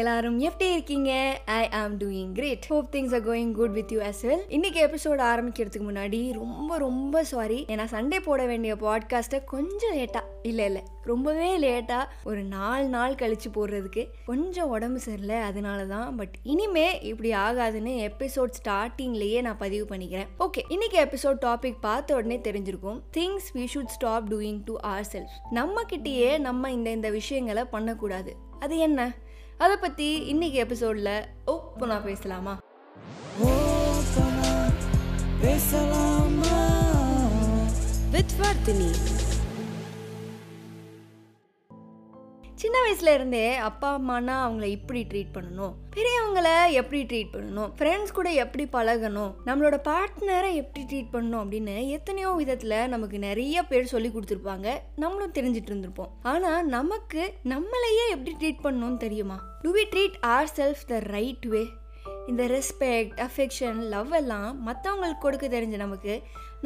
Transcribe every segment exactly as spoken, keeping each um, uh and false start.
எல்லாரும் எப்படி இருக்கீங்க? I am doing great. Hope things are going good with you as well. இன்னைக்கு episode ஆரம்பிக்கிறதுக்கு முன்னாடி ரொம்ப ரொம்ப சாரி, ஏன்னா சண்டே போட வேண்டிய பாட்காஸ்ட்டை கொஞ்சம் லேட்டா, இல்லை இல்லை ரொம்பவே லேட்டா, ஒரு நாலு நாள் கழிச்சு போடுறதுக்கு கொஞ்சம் உடம்பு சரியில்லை, அதனால தான். பட் இனிமே இப்படி ஆகாதுன்னு எபிசோட் ஸ்டார்டிங்லேயே நான் பதிவு பண்ணிக்கிறேன். ஓகே, இன்னைக்கு எபிசோட் டாபிக் பார்த்த உடனே தெரிஞ்சிருக்கும், things we should stop doing to our self. நம்ம கிட்டேயே நம்ம இந்த இந்த விஷயங்களை பண்ணக்கூடாது, அது என்ன, அதை பற்றி இன்னைக்கு எபிசோடில் ஓப்பனா பேசலாமா? வித் வர்தினி. சின்ன வயசுல இருந்தே அப்பா அம்மானா அவங்களை இப்படி ட்ரீட் பண்ணணும், பெரியவங்களை எப்படி ட்ரீட் பண்ணணும், ஃப்ரெண்ட்ஸ் கூட எப்படி பழகணும், நம்மளோட பார்ட்னரை எப்படி ட்ரீட் பண்ணணும் அப்படின்னு எத்தனையோ விதத்தில் நமக்கு நிறைய பேர் சொல்லி கொடுத்துருப்பாங்க, நம்மளும் தெரிஞ்சிட்டு இருந்திருப்போம். ஆனால் நமக்கு நம்மளையே எப்படி ட்ரீட் பண்ணணும்னு தெரியுமா? Do we treat our self the right way? இந்த ரெஸ்பெக்ட், அஃபெக்ஷன், லவ் எல்லாம் மற்றவங்களுக்கு கொடுக்க தெரிஞ்ச நமக்கு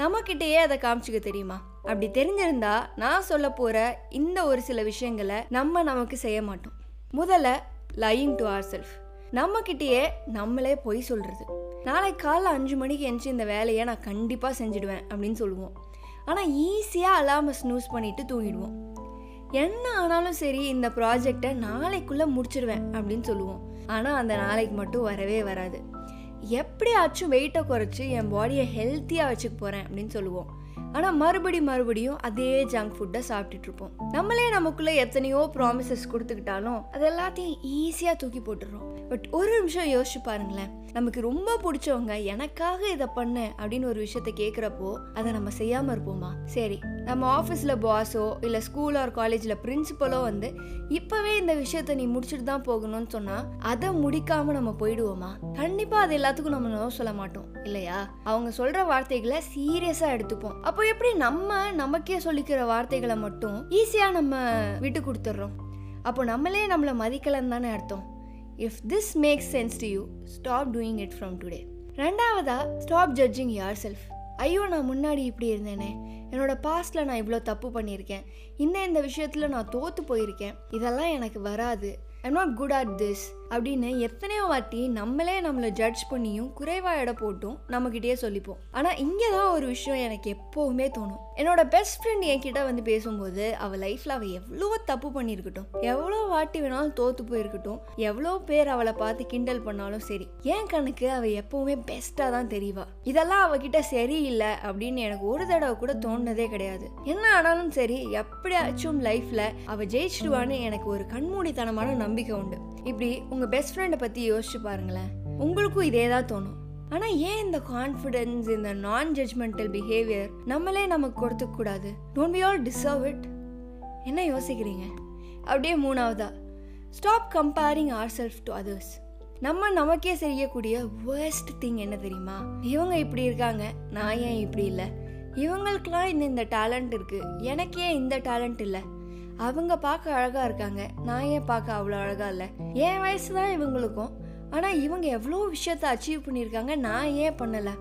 நம்மக்கிட்டேயே அதை காமிச்சிக்க தெரியுமா? அப்படி தெரிஞ்சிருந்தா நான் சொல்ல போகிற இந்த ஒரு சில விஷயங்களை நம்ம நமக்கு செய்ய மாட்டோம். முதல்ல லையிங் டு ஆர் செல்ஃப். நம்மக்கிட்டேயே நம்மளே பொய் சொல்கிறது. நாளைக்கு காலைல அஞ்சு மணிக்கு எந்திச்சு இந்த வேலையை நான் கண்டிப்பாக செஞ்சுடுவேன் அப்படின்னு சொல்லுவோம். ஆனால் ஈஸியாக அலார்மை ஸ்னூஸ் பண்ணிவிட்டு தூங்கிடுவோம். என்ன ஆனாலும் சரி இந்த ப்ராஜெக்டை நாளைக்குள்ளே முடிச்சிடுவேன் அப்படின்னு சொல்லுவோம். ஆனால் அந்த நாளைக்கு மட்டும் வரவே வராது. எப்படியாச்சும் வெயிட்டை குறைச்சி என் பாடியை ஹெல்த்தியாக வச்சுக்க போகிறேன் அப்படின்னு சொல்லுவோம். ஆனால் மறுபடி மறுபடியும் அதே ஜங்க் ஃபுட்டை சாப்பிட்டுட்ருப்போம். நம்மளே நமக்குள்ளே எத்தனையோ ப்ராமிசஸ் கொடுத்துக்கிட்டாலும் அது எல்லாத்தையும் ஈஸியாக தூக்கி போட்டுடுறோம். பட் ஒரு நிமிஷம் யோசிச்சு பாருங்களேன், நமக்கு ரொம்ப பிடிச்சவங்க எனக்காக இதை பண்ணு அப்படின்னு ஒரு விஷயத்த கேட்குறப்போ அதை நம்ம செய்யாமல் இருப்போமா? சரி, நம்ம ஆஃபீஸில் பாஸோ இல்லை ஸ்கூல் ஆர் காலேஜில் பிரின்சிபலோ வந்து இப்போவே இந்த விஷயத்த நீ முடிச்சுட்டு தான் போகணும்னு சொன்னால் அதை முடிக்காமல் நம்ம போயிடுவோமா? கண்டிப்பாக அது எல்லாத்துக்கும் நம்ம நோ சொல்ல மாட்டோம் இல்லையா? அவங்க சொல்கிற வார்த்தைகளை சீரியஸாக எடுத்துப்போம். அப்போ எப்படி நம்ம நமக்கே சொல்லிக்கிற வார்த்தைகளை மட்டும் ஈஸியாக நம்ம விட்டு கொடுத்துட்றோம்? அப்போ நம்மளே நம்மளை மதிக்கலன்னு தானே அர்த்தம். If this makes sense to you, stop doing it from today. ரெண்டாவதா, ஸ்டாப் ஜட்ஜிங் யார் செல்ஃப். ஐயோ நான் முன்னாடி இப்படி இருந்தேனே, என்னோட பாஸ்டில் நான் இவ்வளோ தப்பு பண்ணியிருக்கேன், இன்னும் இந்த விஷயத்தில் நான் தோற்று போயிருக்கேன், இதெல்லாம் எனக்கு வராது, I'm not good at this அப்படின்னு எத்தனையோ வாட்டி நம்மளே நம்மளை ஜட்ஜ் பண்ணியும் குறைவாக இடம் போட்டும் நம்மக்கிட்டே சொல்லிப்போம். ஆனால் இங்கே தான் ஒரு விஷயம் எனக்கு எப்போவுமே தோணும். என்னோட பெஸ்ட் ஃப்ரெண்ட் என்கிட்ட வந்து பேசும்போது அவள் லைஃப்பில் அவள் எவ்வளோ தப்பு பண்ணியிருக்கட்டும், எவ்வளோ வாட்டி வேணாலும் தோற்று போயிருக்கட்டும், எவ்வளோ பேர் அவளை பார்த்து கிண்டல் பண்ணாலும் சரி, என் கணக்கு அவள் எப்போவுமே பெஸ்ட்டாக தான் தெரியவா. இதெல்லாம் அவகிட்ட சரியில்லை அப்படின்னு எனக்கு ஒரு தடவை கூட தோணுனதே கிடையாது. என்ன ஆனாலும் சரி எப்படியாச்சும் லைஃப்பில் அவள் ஜெயிச்சிடுவான்னு எனக்கு ஒரு கண்மூடித்தனமான நம்பிக்கை உண்டு. இப்படி உங்கள் பெஸ்ட் ஃப்ரெண்டை பற்றி யோசிச்சு பாருங்களேன், உங்களுக்கும் இதே தான் தோணும். ஆனால் ஏன் இந்த கான்ஃபிடென்ஸ், இந்த நான் ஜட்ஜ்மெண்டல் பிஹேவியர் நம்மளே நமக்கு கொடுத்துக்கூடாது? Don't we all deserve it? என்ன யோசிக்கிறீங்க? அப்படியே மூணாவதா, stop comparing our self to others. நம்ம நமக்கே செய்யக்கூடிய வேர்ஸ்ட் திங் என்ன தெரியுமா? இவங்க இப்படி இருக்காங்க, நான் ஏன் இப்படி இல்லை, இவங்களுக்கெல்லாம் இந்த இந்த டேலண்ட் இருக்குது, எனக்கே இந்த டேலண்ட் இல்லை, அவங்க பார்க்க அழகாக இருக்காங்க, நான் ஏன் பார்க்க அவ்வளோ அழகாக இல்லை, என் வயசு தான் இவங்களுக்கும், ஆனால் இவங்க எவ்வளோ விஷயத்தை அச்சீவ் பண்ணியிருக்காங்க, நான் ஏன் பண்ணலை.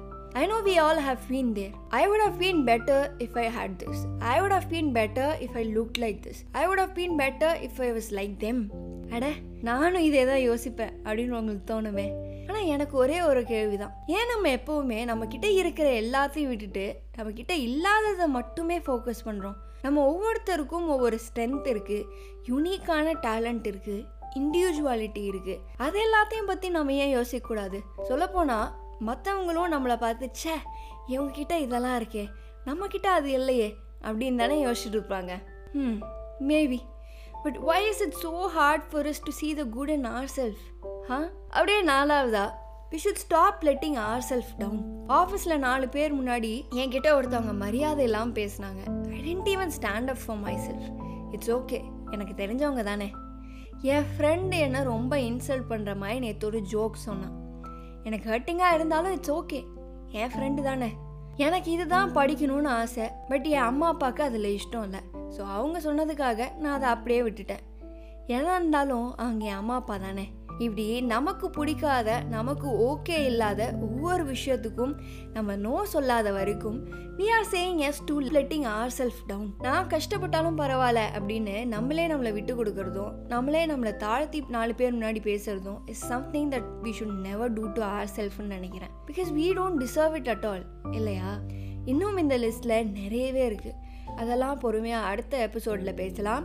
I know we all have been there. I would have been better if I had this. I would have been better if I looked like this. I would have been better if I was like them. அட நானும் இதே தான் யோசிப்பேன் அப்படின்னு உங்களுக்கு தோணுமே. ஆனால் எனக்கு ஒரே ஒரு கேள்விதான், ஏன் நம்ம எப்போவுமே நம்மக்கிட்ட இருக்கிற எல்லாத்தையும் விட்டுட்டு நம்மக்கிட்ட இல்லாததை மட்டுமே ஃபோக்கஸ் பண்ணுறோம்? நம்ம ஒவ்வொருத்தருக்கும் ஒவ்வொரு ஸ்ட்ரென்த் இருக்குது, யூனிக்கான டேலண்ட் இருக்குது, இண்டிவிஜுவாலிட்டி இருக்குது, அது எல்லாத்தையும் பற்றி நம்ம ஏன் யோசிக்கக்கூடாது? சொல்லப்போனால் மற்றவங்களும் நம்மளை பார்த்து சே இவங்கக்கிட்ட இதெல்லாம் இருக்கே, நம்மக்கிட்ட அது இல்லையே அப்படின்னு தானே யோசிச்சுட்டு இருப்பாங்க. Hmm maybe, but why is it so hard for us to see the good in ourselves? ஆ அப்படியே நாலாவதா, we should stop letting ourselves down. ஆஃபீஸில் நாலு பேர் முன்னாடி என்கிட்ட ஒருத்தவங்க மரியாதை இல்லாமல் பேசினாங்க. I didn't even stand up for my self. It's okay, எனக்கு தெரிஞ்சவங்க தானே. என் ஃப்ரெண்டு என்னை ரொம்ப இன்சல்ட் பண்ணுற மாதிரி நேற்று ஒரு ஜோக் சொன்னான். எனக்கு ஹர்ட்டிங்காக இருந்தாலும் இட்ஸ் ஓகே, என் ஃப்ரெண்டு தானே. எனக்கு இதுதான் படிக்கணும்னு ஆசை, பட் என் அம்மா அப்பாவுக்கு அதில் இஷ்டம் இல்லை, ஸோ அவங்க சொன்னதுக்காக நான் அதை அப்படியே விட்டுட்டேன். எதாக இருந்தாலும் அவங்க என் அம்மா அப்பா தானே, இப்படியே நமக்கு பிடிக்காத, நமக்கு ஓகே இல்லாத ஒவ்வொரு விஷயத்துக்கும் நம்ம நோ சொல்லாத வரைக்கும் we are saying yes to letting ourselves down. நான் கஷ்டப்பட்டாலும் பரவாயில்ல அப்படின்னு நம்மளே நம்மளை விட்டு கொடுக்கறதும், நம்மளே நம்மளை தாழ்த்தி நாலு பேர் முன்னாடி பேசுறதும் is something that we should never do to ourselves னு நினைக்கிறேன். Because we don't deserve it at all, இல்லையா? இன்னும் இந்த லிஸ்ட்ல நிறையவே இருக்கு. அதெல்லாம் பொறுமையாக அடுத்த எபிசோடில் பேசலாம்.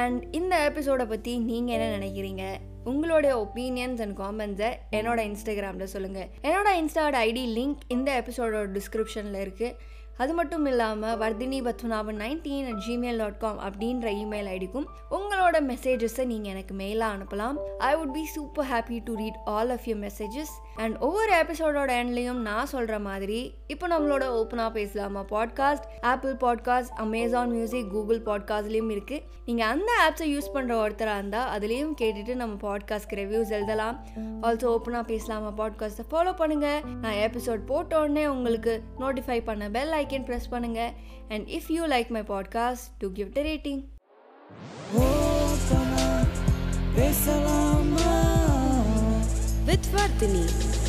அண்ட் இந்த எபிசோடை பற்றி நீங்கள் என்ன நினைக்கிறீங்க? உங்களுடைய ஒப்பீனியன்ஸ் அண்ட் காமெண்ட்ஸை என்னோட இன்ஸ்டாகிராமில் சொல்லுங்கள். என்னோட இன்ஸ்டாவோட ஐடி லிங்க் இந்த எபிசோடோட டிஸ்கிரிப்ஷனில் இருக்குது. அது மட்டும் இல்லாமல் Varthini Padmanabhan nineteen at Gmail dot com அப்படின்ற இமெயில் ஐடிக்கும் உங்களோட மெசேஜஸை நீங்கள் எனக்கு மெயிலாக அனுப்பலாம். I would be super happy to read all of you messages. And ஒவ்வொரு எபிசோடோட எண்ட்லையும் நான் சொல்கிற மாதிரி இப்போ நம்மளோட ஓப்பனாக பேசலாமா podcast Apple podcast, Amazon music, Google பாட்காஸ்ட்லேயும் இருக்குது. நீங்கள் அந்த ஆப்ஸை யூஸ் பண்ணுற ஒருத்தராக இருந்தால் அதுலேயும் கேட்டுட்டு நம்ம பாட்காஸ்ட்க்கு ரிவ்யூஸ் எழுதலாம். ஆல்சோ ஓப்பனாக பேசலாமா பாட்காஸ்ட்டை ஃபாலோ பண்ணுங்கள். நான் எபிசோட் போட்ட உடனே உங்களுக்கு நோட்டிஃபை பண்ண பெல் ஐ can press panunga. And if you like my podcast, do give it a rating. With Vardhini.